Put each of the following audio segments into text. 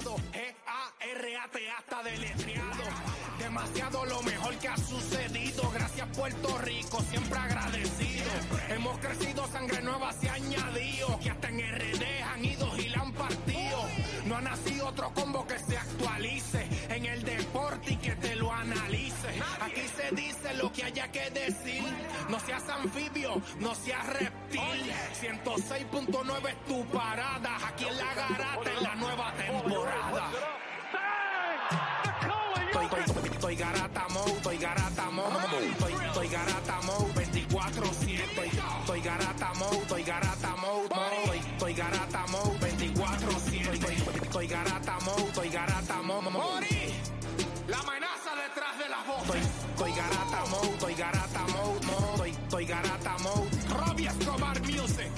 demasiado, GARATA hasta deletreado, demasiado lo mejor que ha sucedido, gracias Puerto Rico, siempre agradecido, hemos crecido, sangre nueva se ha añadido, que hasta en RD han ido y la han partido, no ha nacido otro combo que se actualice, en el deporte y que te lo analice, aquí se dice lo que haya que decir, no seas anfibio, no seas reptil, 106.9 es tu parada, aquí en la garata en la nueva temporada. Estoy garata mode, estoy garata mode, estoy garata mode 24/7, estoy garata mode, estoy garata mode, estoy garata mode 24/7, estoy garata mode, estoy garata mode. La amenaza detrás de las voces. Estoy garata mode, estoy garata mode, estoy garata mode. Robbie Escobar Music.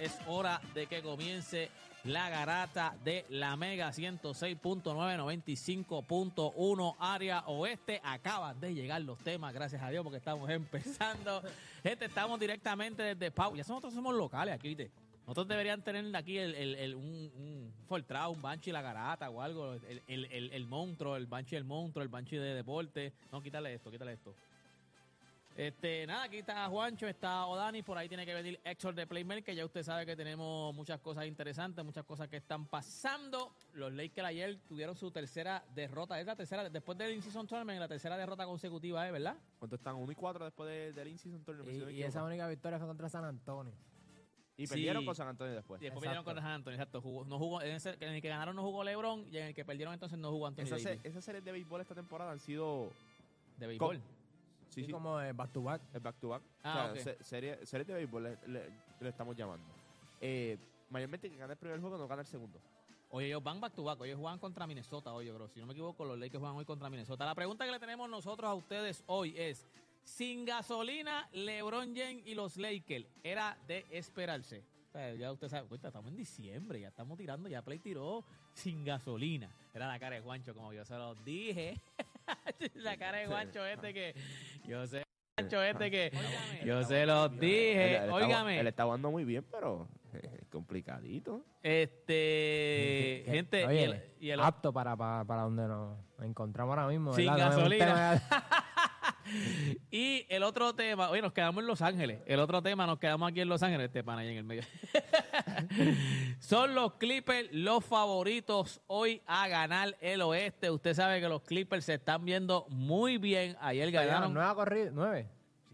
Es hora de que comience la garata de La Mega 106.9, 95.1 área oeste. Acaban de llegar los temas, gracias a Dios, porque estamos empezando. Gente, estamos directamente desde Pau. Ya nosotros somos locales aquí, ¿viste? Nosotros deberían tener aquí un Fortrao, un Banshee, la garata o algo. El monstruo, el Banshee, el Banshee de deporte. No, quítale esto, quítale esto. Nada, aquí está Juancho, está Odani, por ahí tiene que venir Héctor de Playmail, que ya usted sabe que tenemos muchas cosas interesantes, muchas cosas que están pasando. Los Lakers ayer tuvieron su tercera derrota, es la tercera, después del In-Season Tournament, la tercera derrota consecutiva, ¿verdad? ¿Cuánto están? 1-4 después del In-Season Tournament. Y esa única victoria fue contra San Antonio. Y perdieron con San Antonio después. Y después perdieron con San Antonio, exacto. No jugó, en el que ganaron no jugó LeBron, y en el que perdieron entonces no jugó Anthony Davis. Esas series de béisbol esta temporada han sido... ¿De béisbol? Sí, como el back-to-back. El back-to-back. Okay. series de béisbol le estamos llamando. Mayormente que gana el primer juego, no gana el segundo. Oye, ellos van back-to-back. Ellos juegan contra Minnesota hoy, bro. Si no me equivoco, los Lakers juegan hoy contra Minnesota. La pregunta que le tenemos nosotros a ustedes hoy es, sin gasolina, LeBron James y los Lakers, ¿era de esperarse? O sea, ya usted sabe, estamos en diciembre, ya estamos tirando, ya Play tiró sin gasolina. Era la cara de Juancho, como yo se lo dije. La cara de Juancho que yo sé, Juancho que oígame, yo se los dije, óigame. Él está jugando muy bien, pero complicadito. Gente, oye, y el apto para donde nos encontramos ahora mismo. Sin gasolina. Y el otro tema, oye, nos quedamos en Los Ángeles. El otro tema, nos quedamos aquí en Los Ángeles, este pana ahí en el medio. Son los Clippers los favoritos hoy a ganar el oeste. Usted sabe que los Clippers se están viendo muy bien. Ayer ganaron 9 corridas.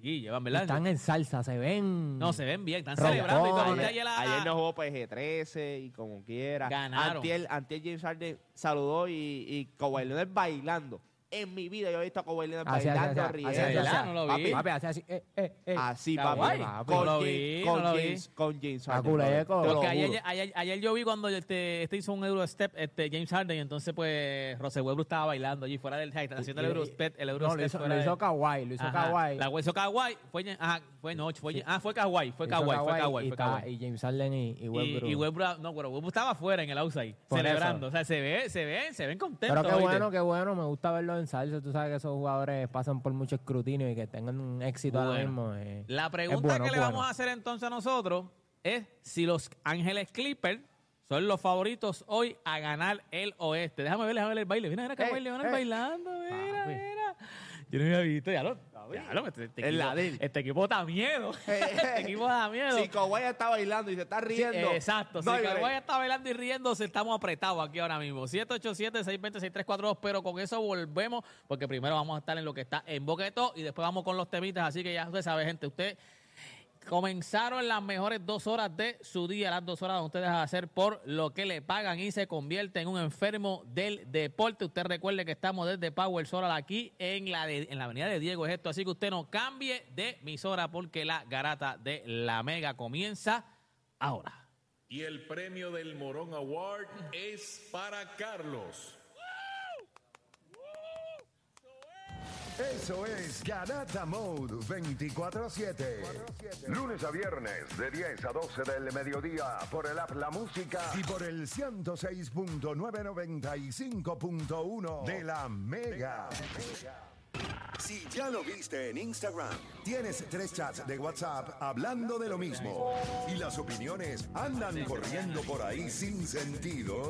Sí, llevan, ¿verdad? Están en salsa, se ven. No, se ven bien, están rompones, celebrando. Y ayer no jugó PG-13 y como quiera. Ganaron. Antier James Harden saludó y Kawhi Leonard bailando. En mi vida yo he visto a Kawhi Leonard bailando, riendo. No lo vi. Papi, hace así. Así, papi. Con James Harden. Porque ayer yo vi cuando este hizo un Eurostep, James Harden, y entonces pues Russell Westbrook estaba bailando allí fuera del hack, haciendo el Eurostep. No, lo hizo Kawhi. Lo hizo Kawhi. Fue Kawhi. Y James Harden y Westbrook. Y Westbrook, no, pero Westbrook estaba afuera en el outside, celebrando. O sea, se ven contentos. Pero qué bueno. Me gusta verlo en salsa, tú sabes que esos jugadores pasan por mucho escrutinio y que tengan un éxito ahora mismo. La pregunta que le vamos a hacer entonces a nosotros es si los Ángeles Clippers son los favoritos hoy a ganar el oeste. Déjame ver el baile. Mira acá, bailando. Mira. Yo no había visto, ya lo. Este equipo da miedo. Este equipo da miedo. Si Kawhi está bailando y se está riendo. Sí, exacto. No, si Kawhi está bailando y riéndose, estamos apretados aquí ahora mismo. 787-620-6342, pero con eso volvemos, porque primero vamos a estar en lo que está en boquetó y después vamos con los temitas. Así que ya usted sabe, gente, usted... Comenzaron las mejores 2 horas de su día, las 2 horas donde usted deja de hacer por lo que le pagan y se convierte en un enfermo del deporte. Usted recuerde que estamos desde Pau, el Solar, aquí en la avenida de Diego, es esto. Así que usted no cambie de emisora porque la garata de La Mega comienza ahora. Y el premio del Morón Award es para Carlos. Eso es Garata Mode 24/7. Lunes a viernes de 10 a 12 del mediodía por el app La Música y por el 106.995.1 de La Mega. Si ya lo viste en Instagram, tienes 3 chats de WhatsApp hablando de lo mismo y las opiniones andan corriendo por ahí sin sentido,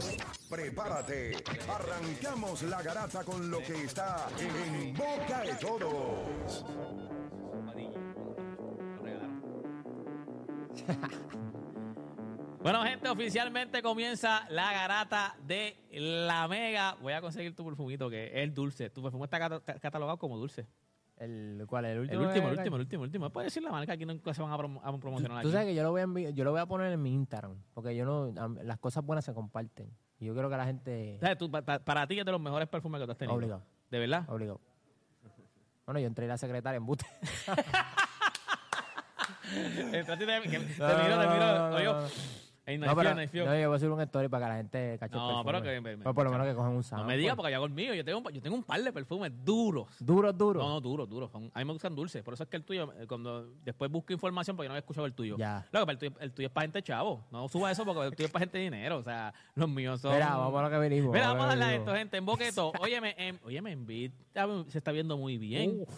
prepárate. Arrancamos la garata con lo que está en boca de todos. Bueno, gente, oficialmente comienza la garata de La Mega. Voy a conseguir tu perfumito, que es el dulce. Tu perfume está catalogado como dulce. ¿El cuál? El último. El último. Puedes decir la marca, aquí nunca se van a promocionar. Tú sabes que yo lo voy a poner en mi Instagram, porque yo no, las cosas buenas se comparten. Y yo creo que la gente... ¿Sabes? Tú, para ti es de los mejores perfumes que tú has tenido. Obligado. ¿De verdad? Obligado. Bueno, yo entré a la secretaria en buste. Entraste te miró. No, yo voy a subir un story para que la gente cache el perfume. Pero por lo menos que cojan un sabor. No me digas, porque yo hago el mío. Yo tengo un par de perfumes duros. ¿Duros? No, duros. A mí me gustan dulces. Por eso es que el tuyo, cuando después busco información, porque yo no había escuchado el tuyo. Ya. Claro, pero el tuyo es para gente chavo. No suba eso porque el tuyo es para gente de dinero. O sea, los míos son... Mira, vamos a lo que venimos. Mira, vamos a darle a esto, gente. En boqueto. Óyeme, Embiid se está viendo muy bien. Uf.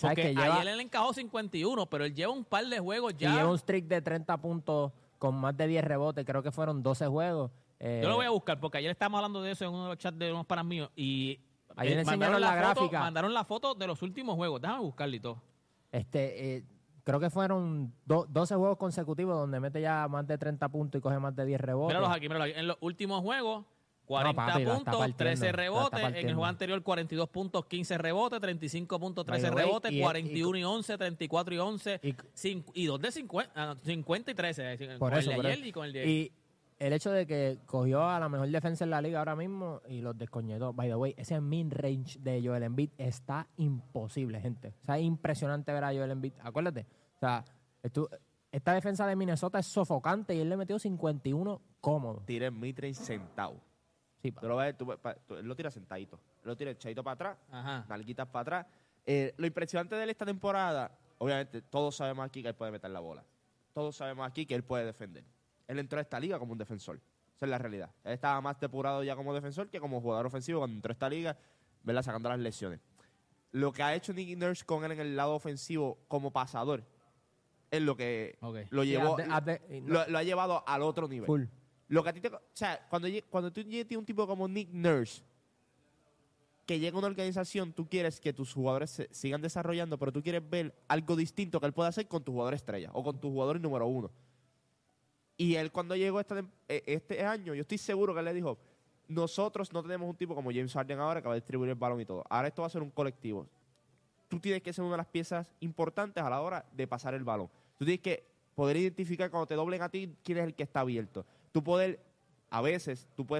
Porque ayer él encajó 51, pero él lleva un par de juegos ya. Y lleva un streak de 30 puntos con más de 10 rebotes. Creo que fueron 12 juegos. Yo lo voy a buscar porque ayer estábamos hablando de eso en uno de los chats de unos panas míos. Y ayer enseñaron la gráfica. Mandaron la foto de los últimos juegos. Déjame buscarle y todo. Creo que fueron 12 juegos consecutivos donde mete ya más de 30 puntos y coge más de 10 rebotes. Míralos aquí. En los últimos juegos... 40 puntos, 13 rebotes. En el juego anterior, 42 puntos, 15 rebotes, 35 puntos, 13 rebotes, 41 y 11, 34 y 11, y 2 de 50, 50 y 13. Con el de ayer y con el de... Y el hecho de que cogió a la mejor defensa en la liga ahora mismo y los descoñetó. By the way, ese mid-range de Joel Embiid está imposible, gente. O sea, es impresionante ver a Joel Embiid. Acuérdate, o sea, esta defensa de Minnesota es sofocante y él le metió 51 cómodo. Tira el mid-range sentado. Sí, tú lo ves, él lo tira sentadito. Él lo tira echadito para atrás, ajá, nalguitas para atrás. Lo impresionante de él esta temporada, obviamente, todos sabemos aquí que él puede meter la bola. Todos sabemos aquí que él puede defender. Él entró a esta liga como un defensor. Esa es la realidad. Él estaba más depurado ya como defensor que como jugador ofensivo cuando entró a esta liga, ¿verdad? Sacando las lesiones. Lo que ha hecho Nick Nurse con él en el lado ofensivo como pasador es lo que lo llevó, lo ha llevado al otro nivel. Full. Lo que a ti o sea, cuando tú tienes un tipo como Nick Nurse, que llega a una organización, tú quieres que tus jugadores se sigan desarrollando, pero tú quieres ver algo distinto que él pueda hacer con tu jugador estrella o con tu jugador número uno. Y él cuando llegó este año, yo estoy seguro que él le dijo, nosotros no tenemos un tipo como James Harden ahora que va a distribuir el balón y todo. Ahora esto va a ser un colectivo. Tú tienes que ser una de las piezas importantes a la hora de pasar el balón. Tú tienes que poder identificar cuando te doblen a ti quién es el que está abierto. Tú puedes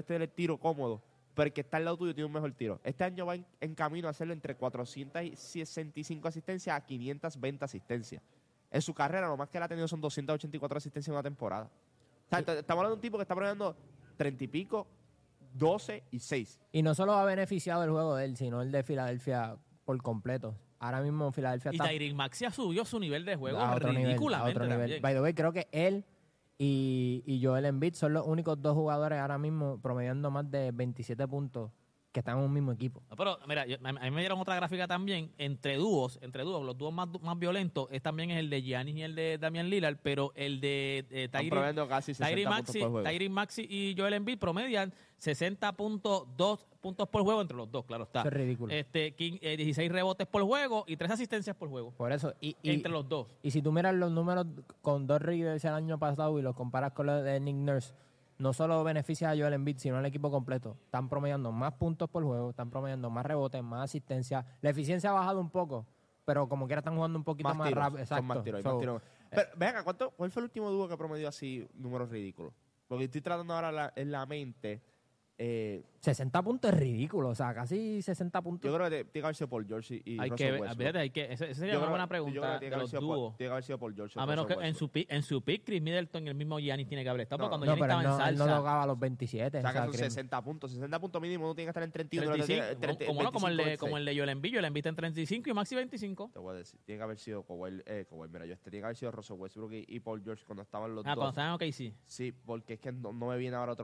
tener el tiro cómodo, pero el que está al lado tuyo tiene un mejor tiro. Este año va en camino a hacerlo entre 465 asistencias a 520 asistencias. En su carrera, lo más que él ha tenido son 284 asistencias en una temporada. O sea, estamos hablando de un tipo que está promediando 30 y pico, 12 y 6. Y no solo ha beneficiado el juego de él, sino el de Filadelfia por completo. Ahora mismo Filadelfia está... Y Tyreese Maxey subió su nivel de juego ridículamente. By the way, creo que él... Y Joel Embiid son los únicos 2 jugadores ahora mismo promediando más de 27 puntos que están en un mismo equipo. Pero, mira, a mí me dieron otra gráfica también. Entre dúos, los dúos más violentos también es el de Giannis y el de Damian Lillard, pero el de Tyreese Maxey y Joel Embiid promedian 60.2 puntos por juego entre los dos, claro está. Eso es ridículo. 16 rebotes por juego y 3 asistencias por juego. Por eso. Y entre los dos. Y si tú miras los números con Doc Rivers el año pasado y los comparas con los de Nick Nurse, no solo beneficia a Joel Embiid, sino al equipo completo. Están promediando más puntos por juego, están promediando más rebotes, más asistencia. La eficiencia ha bajado un poco, pero como quiera están jugando un poquito más rápido. Exacto. Más tiros, Pero, venga, ¿cuál fue el último dúo que promedió así números ridículos? Porque estoy tratando ahora en la mente. 60 puntos es ridículo, o sea, casi 60 puntos. Yo creo que tiene que haber sido Paul George y Russell Westbrook. Fíjate, esa sería una buena pregunta de los dúos. Tiene que haber sido Paul George. A menos que en su pick, Chris Middleton y el mismo Giannis tiene que haber estado. Cuando Giannis estaba en salsa. No lograba los 27. O sea, que son 60 puntos. 60 puntos mínimo, uno tiene que estar en 31. 35, como el de Joel Embiid. Joel Embiid está en 35 y Maxi 25. Te voy a decir, tiene que haber sido Kawhi. Mira, tiene que haber sido Russell Westbrook y Paul George cuando estaban los dos. Ah, cuando estaban en OKC. Sí, porque es que no me viene ahora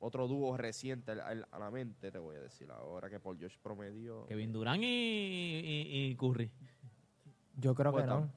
otro dúo reciente a la mente, te voy a decir ahora, que Paul George promedió. Kevin Durant y Curry. Yo creo que no.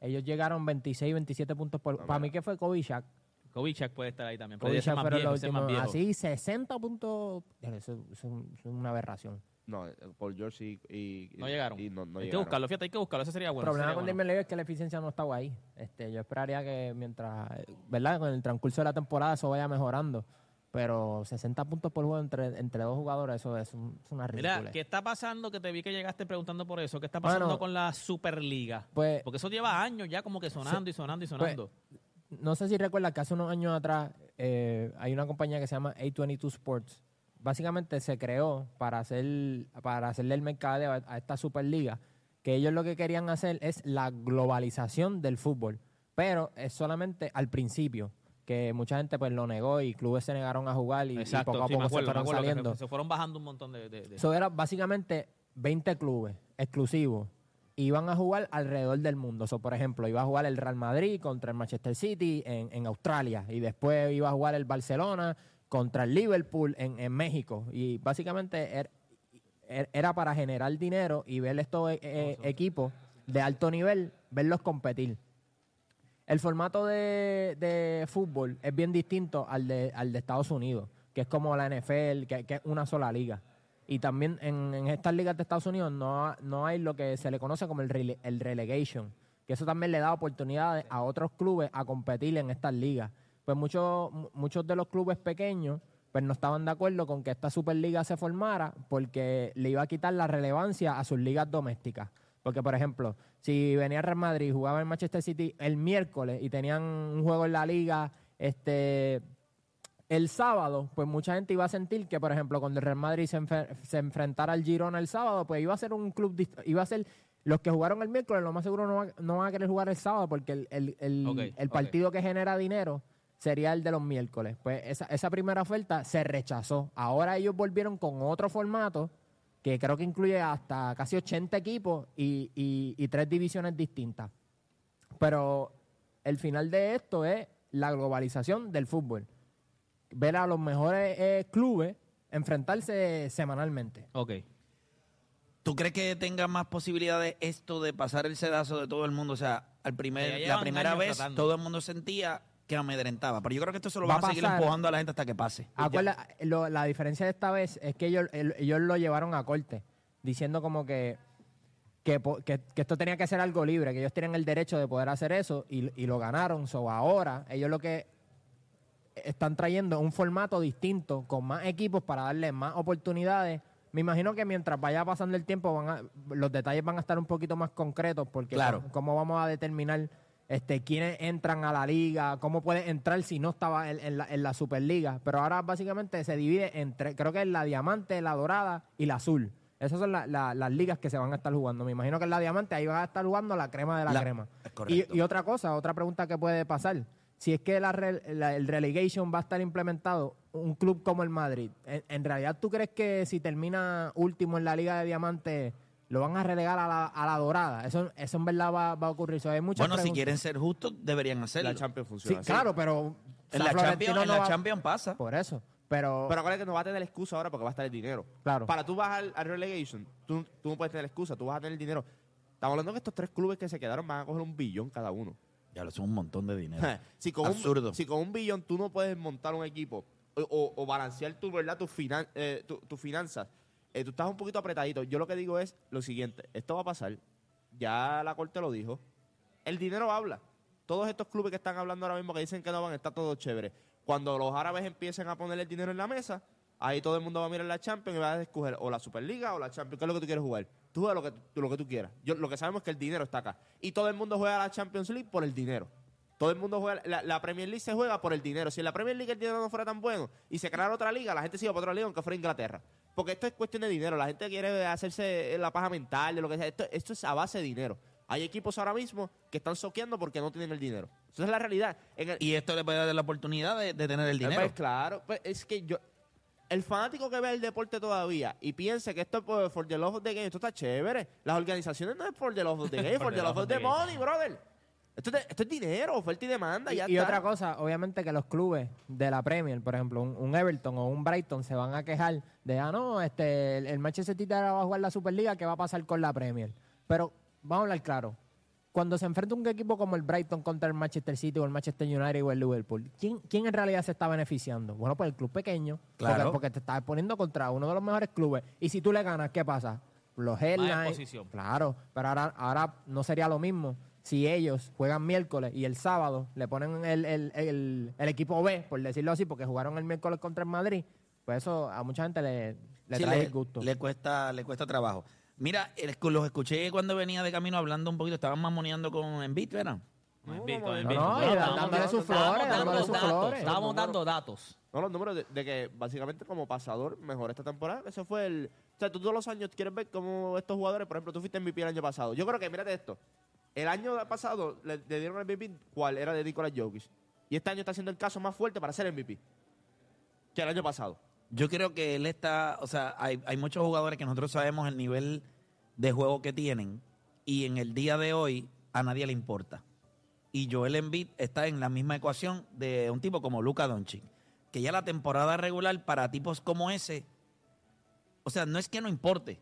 Ellos llegaron 26, 27 puntos. Para mí que fue Kobe y Shaq. Kobe y Shaq puede estar ahí también. Kobe y Shaq fueron los últimos. Así, 60 puntos. Eso es una aberración. No, Paul George y no llegaron. No hay que buscarlo, fíjate, hay que buscarlo. Eso sería bueno. El problema con Damian Lillard es que la eficiencia no estaba ahí. Yo esperaría que mientras, ¿verdad?, con el transcurso de la temporada eso vaya mejorando. Pero 60 puntos por juego entre dos jugadores, eso es una ridícula. Mira, ¿qué está pasando? Que te vi que llegaste preguntando por eso. ¿Qué está pasando con la Superliga? Pues, porque eso lleva años ya como que sonando y sonando. Pues, no sé si recuerdas que hace unos años atrás hay una compañía que se llama A22 Sports. Básicamente se creó para hacerle el mercadeo a esta Superliga, que ellos lo que querían hacer es la globalización del fútbol, pero es solamente al principio, que mucha gente pues lo negó y clubes se negaron a jugar y poco a poco se fueron saliendo. Se fueron bajando un montón de... Eso era básicamente 20 clubes exclusivos y iban a jugar alrededor del mundo. So, por ejemplo, iba a jugar el Real Madrid contra el Manchester City en Australia, y después iba a jugar el Barcelona contra el Liverpool en México. Y básicamente era para generar dinero y ver estos equipos de alto nivel, verlos competir. El formato de fútbol es bien distinto al de Estados Unidos, que es como la NFL, que es una sola liga. Y también en estas ligas de Estados Unidos no hay lo que se le conoce como el relegation, que eso también le da oportunidades a otros clubes a competir en estas ligas. Pues muchos de los clubes pequeños pues no estaban de acuerdo con que esta Superliga se formara, porque le iba a quitar la relevancia a sus ligas domésticas. Porque, por ejemplo, si venía Real Madrid y jugaba en Manchester City el miércoles y tenían un juego en la liga el sábado, pues mucha gente iba a sentir que, por ejemplo, cuando el Real Madrid se enfrentara al Girona el sábado, pues iba a ser un club los que jugaron el miércoles, lo más seguro no van a querer jugar el sábado, porque el partido que genera dinero sería el de los miércoles. Pues esa primera oferta se rechazó. Ahora ellos volvieron con otro formato, que creo que incluye hasta casi 80 equipos y 3 divisiones distintas. Pero el final de esto es la globalización del fútbol. Ver a los mejores clubes enfrentarse semanalmente. Ok. ¿Tú crees que tenga más posibilidades esto de pasar el sedazo de todo el mundo? O sea, la primera vez todo el mundo sentía que amedrentaba. Pero yo creo que esto se lo van a seguir empujando a la gente hasta que pase. Acuérdate, la diferencia de esta vez es que ellos lo llevaron a corte, diciendo como que esto tenía que ser algo libre, que ellos tienen el derecho de poder hacer eso, y lo ganaron. So, ahora ellos lo que están trayendo es un formato distinto, con más equipos para darle más oportunidades. Me imagino que mientras vaya pasando el tiempo los detalles van a estar un poquito más concretos, porque claro, ¿cómo vamos a determinar quiénes entran a la liga? ¿Cómo puedes entrar si no estaba en la Superliga? Pero ahora básicamente se divide entre, creo que es la diamante, la dorada y la azul. Esas son las ligas que se van a estar jugando. Me imagino que en la diamante ahí va a estar jugando la crema de la crema. Y otra pregunta que puede pasar. Si es que el relegation va a estar implementado, un club como el Madrid, ¿en realidad tú crees que si termina último en la liga de diamante lo van a relegar a la dorada? Eso en verdad va a ocurrir. Eso hay muchas preguntas. Si quieren ser justos, deberían hacerlo. La Champions funciona así. Claro, pero en la Champions pasa. Por eso. Pero acuérdate que no va a tener excusa ahora, porque va a estar el dinero. Claro. Para tú bajar al relegation, tú no puedes tener excusa, tú vas a tener el dinero. Estamos hablando que estos 3 clubes que se quedaron van a coger $1 billón cada uno. Ya lo son, un montón de dinero. Absurdo. Si con $1 billón tú no puedes montar un equipo o balancear tus finanzas, tú estás un poquito apretadito. Yo lo que digo es lo siguiente: esto va a pasar, ya la corte lo dijo, el dinero habla. Todos estos clubes que están hablando ahora mismo, que dicen que no van a estar todos chéveres, cuando los árabes empiecen a poner el dinero en la mesa, ahí todo el mundo va a mirar la Champions y va a escoger o la Superliga o la Champions. ¿Qué es lo que tú quieres jugar? Tú juegas lo que tú quieras. Lo que sabemos es que el dinero está acá, y todo el mundo juega a la Champions League por el dinero. Todo el mundo juega. La Premier League se juega por el dinero. Si en la Premier League el dinero no fuera tan bueno y se creara otra liga, la gente se iba para otra liga aunque fuera Inglaterra. Porque esto es cuestión de dinero. La gente quiere hacerse la paja mental, de lo que sea. Esto es a base de dinero. Hay equipos ahora mismo que están soqueando porque no tienen el dinero. Esa es la realidad. Y esto le puede dar la oportunidad de tener el dinero. Pues claro, pues es que yo... El fanático que ve el deporte todavía y piense que esto es pues, for the love of the game, esto está chévere. Las organizaciones no es for the love of the game, for the love of the money, brother. Esto es dinero, oferta y demanda. Y otra cosa, obviamente que los clubes de la Premier, por ejemplo, un Everton o un Brighton se van a quejar de, el Manchester City ahora va a jugar la Superliga, ¿qué va a pasar con la Premier? Pero vamos a hablar claro. Cuando se enfrenta un equipo como el Brighton contra el Manchester City o el Manchester United o el Liverpool, ¿quién en realidad se está beneficiando? Bueno, pues el club pequeño. Claro. Porque te estás poniendo contra uno de los mejores clubes. Y si tú le ganas, ¿qué pasa? Los headlines. Claro, pero ahora no sería lo mismo si ellos juegan miércoles y el sábado le ponen el equipo B, por decirlo así, porque jugaron el miércoles contra el Madrid. Pues eso a mucha gente le trae el gusto. Le cuesta trabajo. Mira, los escuché cuando venía de camino hablando un poquito. Estaban mamoneando con Embiid, ¿verdad? Dándole sus flores, estábamos dando datos. No, los números de que básicamente como pasador mejor esta temporada. Eso fue el... O sea, tú todos los años quieres ver cómo estos jugadores... Por ejemplo, tú fuiste MVP el año pasado. Yo creo que, mírate esto. El año pasado le dieron el MVP, ¿cuál? Era de Nikola Jokic. Y este año está siendo el caso más fuerte para ser MVP que el año pasado. Yo creo que él está... O sea, hay muchos jugadores que nosotros sabemos el nivel de juego que tienen y en el día de hoy a nadie le importa. Y Joel Embiid está en la misma ecuación de un tipo como Luka Doncic, que ya la temporada regular para tipos como ese... O sea, no es que no importe,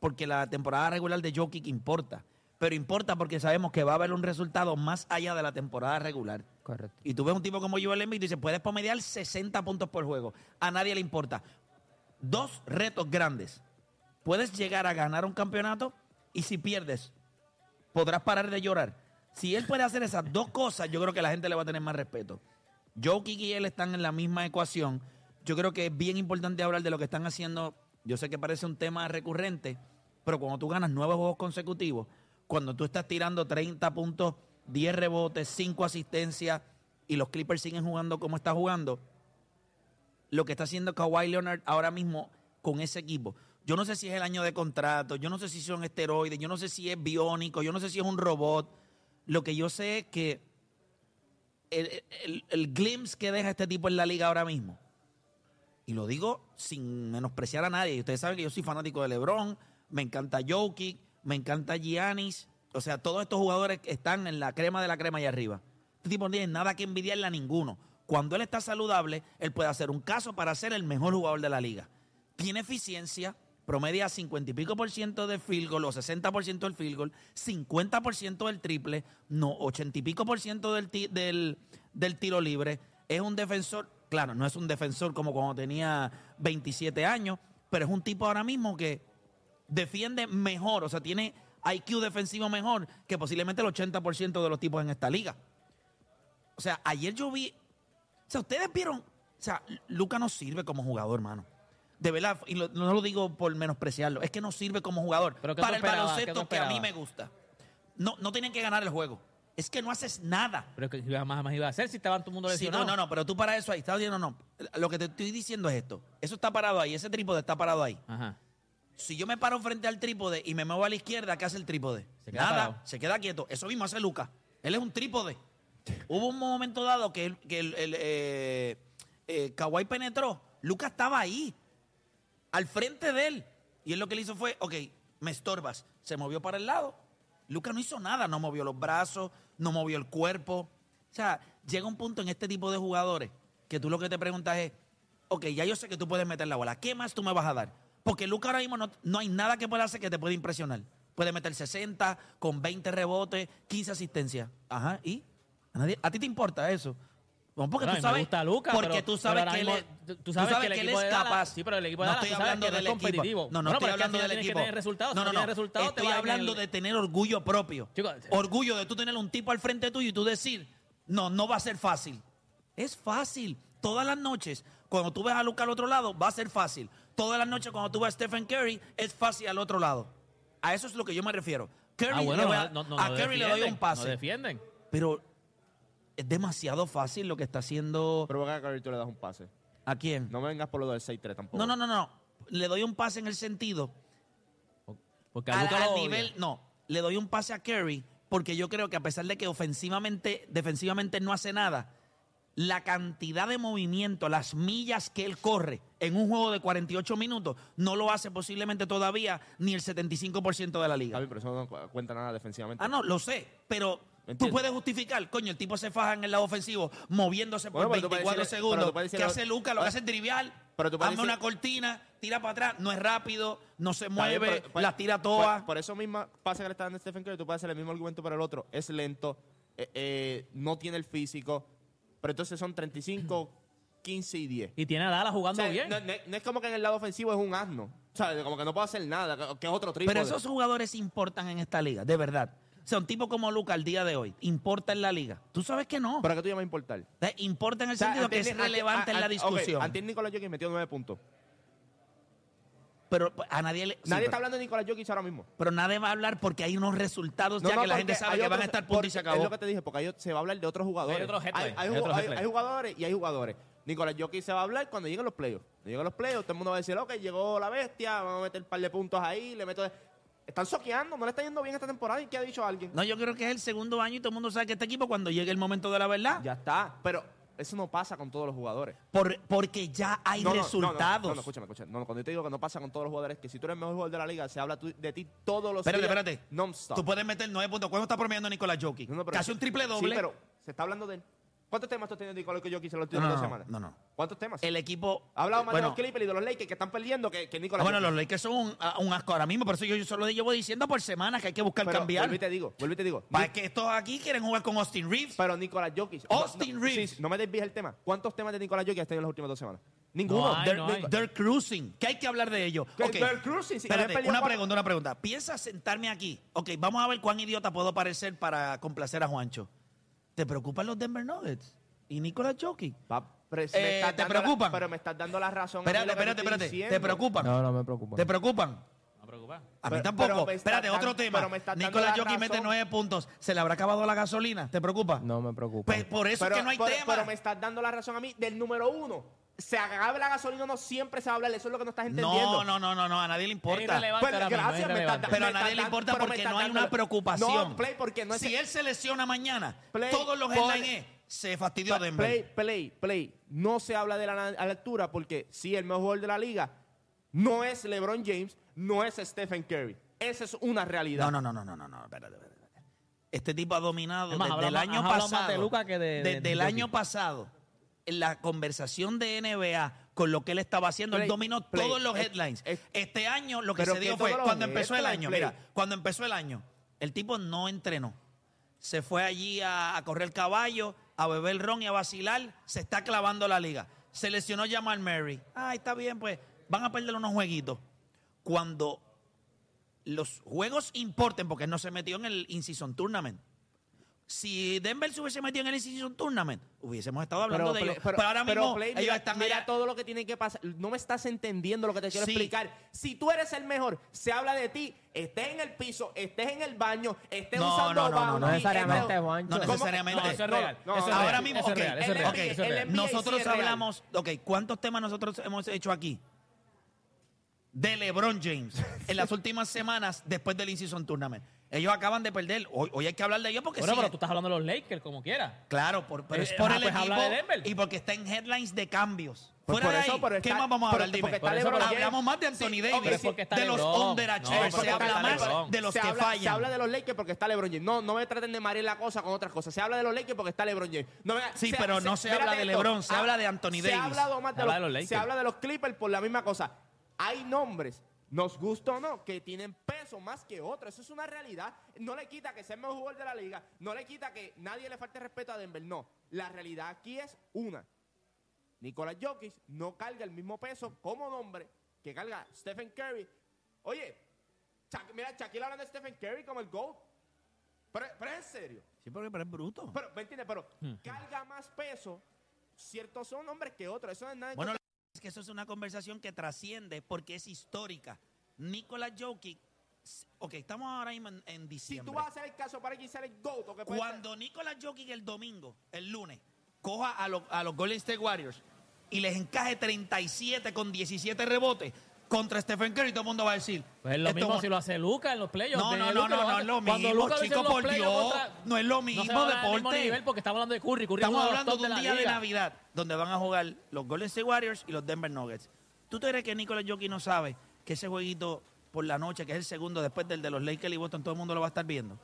porque la temporada regular de Jokic importa, pero importa porque sabemos que va a haber un resultado más allá de la temporada regular. Correcto. Y tú ves un tipo como Joel Embiid y dices, puedes promediar 60 puntos por juego. A nadie le importa. Dos retos grandes. Puedes llegar a ganar un campeonato y si pierdes, podrás parar de llorar. Si él puede hacer esas dos cosas, yo creo que la gente le va a tener más respeto. Jokic y él están en la misma ecuación. Yo creo que es bien importante hablar de lo que están haciendo. Yo sé que parece un tema recurrente, pero cuando tú ganas 9 juegos consecutivos, cuando tú estás tirando 30 puntos, 10 rebotes, 5 asistencias y los Clippers siguen jugando como está jugando, lo que está haciendo Kawhi Leonard ahora mismo con ese equipo. Yo no sé si es el año de contrato, yo no sé si son esteroides, yo no sé si es biónico, yo no sé si es un robot. Lo que yo sé es que el glimpse que deja este tipo en la liga ahora mismo, y lo digo sin menospreciar a nadie, ustedes saben que yo soy fanático de LeBron, me encanta Jokic, me encanta Giannis. O sea, todos estos jugadores están en la crema de la crema allá arriba. Este tipo no tiene nada que envidiarle a ninguno. Cuando él está saludable, él puede hacer un caso para ser el mejor jugador de la liga. Tiene eficiencia, promedia 50% y pico % de field goal o 60% del field goal, 50% del triple, no, 80% y pico % del tiro libre. Es un defensor, claro, no es un defensor como cuando tenía 27 años, pero es un tipo ahora mismo que... defiende mejor, o sea, tiene IQ defensivo mejor que posiblemente el 80% de los tipos en esta liga. O sea, ayer yo vi... O sea, ustedes vieron... O sea, Luka no sirve como jugador, hermano. De verdad, y no lo digo por menospreciarlo, es que no sirve como jugador para el baloncesto que a mí me gusta. No tienen que ganar el juego. Es que no haces nada. Pero es que jamás iba a hacer si estaban todo el mundo lesionado. Sí, no, pero tú para eso ahí estás diciendo no. Lo que te estoy diciendo es esto. Eso está parado ahí, ese trípode está parado ahí. Ajá. Si yo me paro frente al trípode y me muevo a la izquierda, ¿qué hace el trípode? Se queda quieto. Eso mismo hace Luka. Él es un trípode. Hubo un momento dado que Kawhi penetró. Luka estaba ahí, al frente de él. Y él lo que le hizo fue, ok, me estorbas. Se movió para el lado. Luka no hizo nada. No movió los brazos, no movió el cuerpo. O sea, llega un punto en este tipo de jugadores que tú lo que te preguntas es, ok, ya yo sé que tú puedes meter la bola. ¿Qué más tú me vas a dar? Porque Luka ahora mismo no hay nada que pueda hacer que te pueda impresionar. Puede meter 60, con 20 rebotes, 15 asistencias. Ajá, ¿y? ¿A ti te importa eso? Bueno, porque tú sabes, Luka, porque tú sabes que él es capaz. Sí, pero el equipo de Dallas, no estoy hablando del equipo. No, estoy hablando del equipo. No, estoy hablando de tener orgullo propio. Chicos, orgullo de tú tener un tipo al frente tuyo y tú decir, no va a ser fácil. Es fácil. Todas las noches, cuando tú ves a Luka al otro lado, va a ser fácil. Todas las noches cuando tú ves a Stephen Curry, es fácil al otro lado. A eso es lo que yo me refiero. Curry, a Curry le doy un pase. No defienden. Pero es demasiado fácil lo que está haciendo. Pero acá, Curry, tú le das un pase. ¿A quién? No me vengas por lo del 6-3 tampoco. No. Le doy un pase en el sentido. Porque al nivel. No, le doy un pase a Curry porque yo creo que a pesar de que ofensivamente, defensivamente no hace nada, la cantidad de movimiento, las millas que él corre en un juego de 48 minutos, no lo hace posiblemente todavía ni el 75% de la liga. Pero eso no cuenta nada defensivamente. Ah, no, lo sé, pero tú puedes justificar, coño, el tipo se faja en el lado ofensivo moviéndose por 24 segundos. ¿Qué hace Luka? Lo que hace es trivial. Hazme una cortina, tira para atrás, no es rápido, no se mueve, bien, pero, las tira todas. Por eso mismo pasa que le está dando Stephen Curry, tú puedes hacer el mismo argumento para el otro. Es lento, no tiene el físico. Pero entonces son 35, 15 y 10. Y tiene a Dallas jugando, o sea, bien. No es como que en el lado ofensivo es un asno. O sea, como que no puede hacer nada, que es otro trípode. Pero esos jugadores importan en esta liga, de verdad. O sea, un tipo como Luka al día de hoy importa en la liga. Tú sabes que no. ¿Para qué tú llamas importar? Importa en el sentido que es relevante en la discusión. Antes Nikola Jokic metió 9 puntos. Pero a nadie le... Nadie está hablando de Nikola Jokic ahora mismo. Pero nadie va a hablar porque hay unos resultados ya que la gente sabe que van a estar puntos y se acabó. Es lo que te dije, porque se va a hablar de otros jugadores. Hay jugadores y hay jugadores. Nikola Jokic se va a hablar cuando lleguen los playoffs. Cuando lleguen los playoffs, todo el mundo va a decir, ok, llegó la bestia, vamos a meter un par de puntos ahí, le meto... Están soqueando, no le está yendo bien esta temporada. ¿Y qué ha dicho alguien? No, yo creo que es el segundo año y todo el mundo sabe que este equipo, cuando llegue el momento de la verdad... Ya está, pero... Eso no pasa con todos los jugadores. Porque ya hay resultados. No, escúchame. No, cuando yo te digo que no pasa con todos los jugadores, que si tú eres el mejor jugador de la liga, se habla de ti todos los días. Non-stop. Tú puedes meter 9 puntos. ¿Cuánto está promediando Nikola Jokic? Casi un triple doble. Sí, pero se está hablando de él. ¿Cuántos temas tú tienes de Nikola Jokic en las últimas 2 semanas? No. ¿Cuántos temas? El equipo... Ha hablado más de los Clippers y de los Lakers que están perdiendo que Nikola Jokic. Bueno, los Lakers son un asco ahora mismo, por eso yo solo llevo diciendo por semana que hay que buscar cambiar. Vuelvo y te digo. Para que estos aquí quieren jugar con Austin Reeves. Pero Nikola Jokic... Austin Reeves. Sí, no me desvíes el tema. ¿Cuántos temas de Nikola Jokic has tenido en las últimas 2 semanas? Ninguno. They're cruising. ¿Qué hay que hablar de ellos? Okay. They're cruising. Espérate, una pregunta. Piensa sentarme aquí. Ok, vamos a ver cuán idiota puedo parecer para complacer a Juancho. ¿Te preocupan los Denver Nuggets y Nikola Jokic? ¿Te preocupan? Pero me estás dando la razón. Espérate. ¿Te preocupan? No, me preocupan. ¿Te preocupan? No preocupa. A mí tampoco. Otro tema. Nikola Jokic mete 9 puntos. ¿Se le habrá acabado la gasolina? ¿Te preocupa? No me preocupa. Pues por eso es que no hay tema. Pero me estás dando la razón a mí del número 1. Se acabe la gasolina, no siempre se va a hablar. Eso es lo que no estás entendiendo. No. A nadie le importa. Pero a nadie le importa porque no hay una preocupación. No, Play, porque no es... Si él se lesiona mañana, todos los headlines se fastidió de Denver. Play. No se habla de la altura porque si el mejor jugador de la liga no es LeBron James, no es Stephen Curry. Esa es una realidad. No. Espérate. Este tipo ha dominado desde el año pasado. Desde el año pasado. La conversación de NBA con lo que él estaba haciendo, él dominó todos los headlines. Este año lo que se dio fue cuando empezó el año. Mira, cuando empezó el año, el tipo no entrenó. Se fue allí a correr caballo, a beber ron y a vacilar. Se está clavando la liga. Se lesionó Jamal Murray. Está bien, pues van a perder unos jueguitos. Cuando los juegos importen, porque no se metió en el in-season tournament. Si Denver se hubiese metido en el Incision Tournament, hubiésemos estado hablando de ellos. Pero ahora mismo ellos están... Mira todo lo que tiene que pasar. No me estás entendiendo lo que te quiero explicar. Si tú eres el mejor, se habla de ti. Estés en el piso, estés en el baño, estés usando baño. No necesariamente, Juancho. No necesariamente. Eso es real. Ahora mismo, eso es real. Nosotros hablamos... Ok, ¿cuántos temas nosotros hemos hecho aquí? De LeBron James. En las últimas semanas, después del Incision Tournament. Ellos acaban de perder. Hoy hay que hablar de ellos porque sí. Pero tú estás hablando de los Lakers, como quieras. Claro, pero es por el equipo y porque está en headlines de cambios. Fuera de ahí, ¿qué más vamos a hablar? Dime. Hablamos más de Anthony Davis, de los underachievers. Se habla más de los que fallan. Se habla de los Lakers porque está LeBron James. No me traten de marear la cosa con otras cosas. Se habla de los Lakers porque está LeBron James. Sí, pero no se habla de LeBron, se habla de Anthony Davis. Se habla de los Clippers por la misma cosa. Hay nombres, nos gusta o no, que tienen peso más que otros. Eso es una realidad. No le quita que sea el mejor jugador de la liga. No le quita que nadie le falte respeto a Denver. No. La realidad aquí es una. Nikola Jokic no carga el mismo peso como nombre que carga Stephen Curry. Oye, mira, Shaquille hablando de Stephen Curry como el GOAT. Pero es en serio. Sí, pero es bruto. Pero, ¿me entiendes? Pero carga más peso ciertos son nombres que otros. Eso no es nada. Bueno, que eso es una conversación que trasciende porque es histórica. Nikola Jokic Ok, estamos ahora mismo en diciembre. Si tú vas a hacer el caso para que sea el GOAT, ¿o qué puede cuando ser? Nikola Jokic el domingo, el lunes, coja a los Golden State Warriors y les encaje 37 con 17 rebotes contra Stephen Curry, todo el mundo va a decir... Pues es lo mismo si lo hace Luka en los playoffs. No, es lo mismo, chicos, por Dios. No es lo mismo, no deporte. Mismo nivel porque estamos hablando de Curry. Estamos hablando de un día de Navidad donde van a jugar los Golden State Warriors y los Denver Nuggets. ¿Tú te crees que Nikola Jokic no sabe que ese jueguito por la noche, que es el segundo después del de los Lakers y Boston, todo el mundo lo va a estar viendo?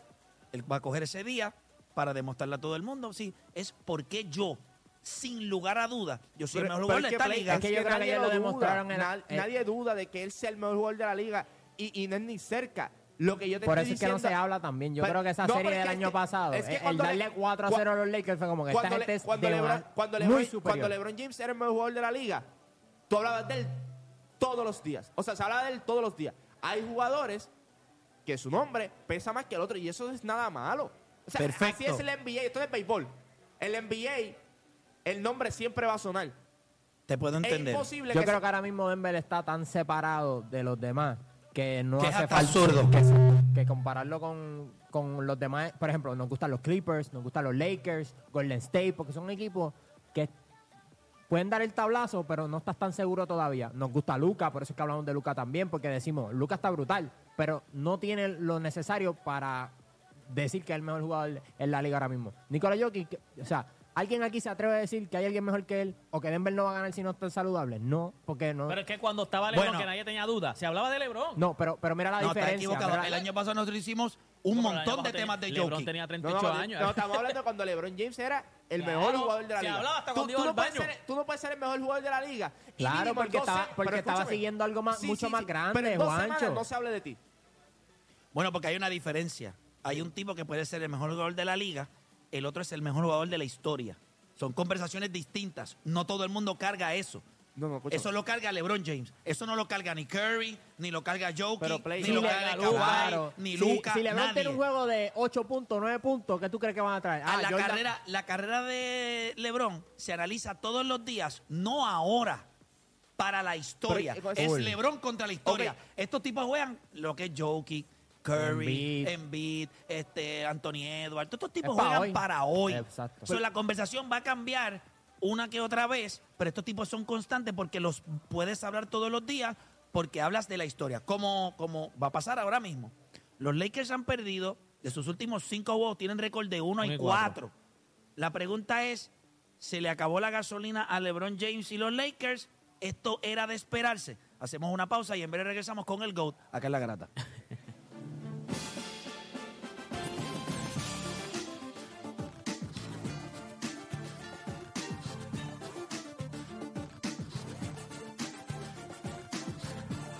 Él va a coger ese día para demostrarle a todo el mundo. Sí, es porque yo... Sin lugar a dudas, yo soy el mejor jugador de esta liga. Es que yo creo que ellos lo demostraron. Nadie duda de que él sea el mejor jugador de la liga y no es ni cerca. Lo que yo te por eso diciendo, es que no se habla también. Yo creo que esa serie del año pasado, el darle 4-0 a los Lakers fue como que esta gente es muy superior. Cuando LeBron James era el mejor jugador de la liga, tú hablabas de él todos los días. O sea, se hablaba de él todos los días. Hay jugadores que su nombre pesa más que el otro y eso es nada malo. O sea, perfecto. Así es el NBA. Esto es béisbol. El NBA... El nombre siempre va a sonar. Te puedo entender. Yo creo que ahora mismo Denver está tan separado de los demás que no hace falta absurdo que compararlo con los demás. Por ejemplo, nos gustan los Clippers, nos gustan los Lakers, Golden State, porque son equipos que pueden dar el tablazo, pero no estás tan seguro todavía. Nos gusta Luka, por eso es que hablamos de Luka también, porque decimos, Luka está brutal, pero no tiene lo necesario para decir que es el mejor jugador en la liga ahora mismo. Nikola Jokic, o sea... ¿Alguien aquí se atreve a decir que hay alguien mejor que él o que Denver no va a ganar si no está saludable? No, porque no. Pero es que cuando estaba LeBron, que nadie tenía duda, se hablaba de LeBron. No, pero mira la diferencia. Está equivocado. El año pasado nosotros hicimos un montón de temas de Jokic. LeBron tenía 38 años. No, estamos hablando cuando LeBron James era el mejor jugador de la liga. Se hablaba hasta cuando iba al baño. Tú no puedes ser el mejor jugador de la liga. Claro, porque estaba siguiendo algo mucho más grande, pero en dos semanas no se hable de ti. Bueno, porque hay una diferencia. Hay un tipo que puede ser el mejor jugador de la liga. El otro es el mejor jugador de la historia. Son conversaciones distintas. No todo el mundo carga eso. No, eso lo carga LeBron James. Eso no lo carga ni Curry, ni lo carga Jokic, ni lo carga Kawhi, claro. Ni Luka. Si LeBron tiene un juego de 8 puntos, 9 puntos, ¿qué tú crees que van a traer? La carrera de LeBron se analiza todos los días, no ahora, para la historia. Es LeBron contra la historia. Okay. Estos tipos juegan lo que es Jokic, Curry, Embiid, Anthony Edwards, todos estos tipos juegan para hoy. Exacto. So, la conversación va a cambiar una que otra vez, pero estos tipos son constantes porque los puedes hablar todos los días porque hablas de la historia. Como va a pasar ahora mismo. Los Lakers han perdido de sus últimos 5 juegos, tienen récord de 1-4. La pregunta es, ¿se le acabó la gasolina a LeBron James y los Lakers? Esto era de esperarse. Hacemos una pausa y en breve regresamos con el GOAT acá en La Garata.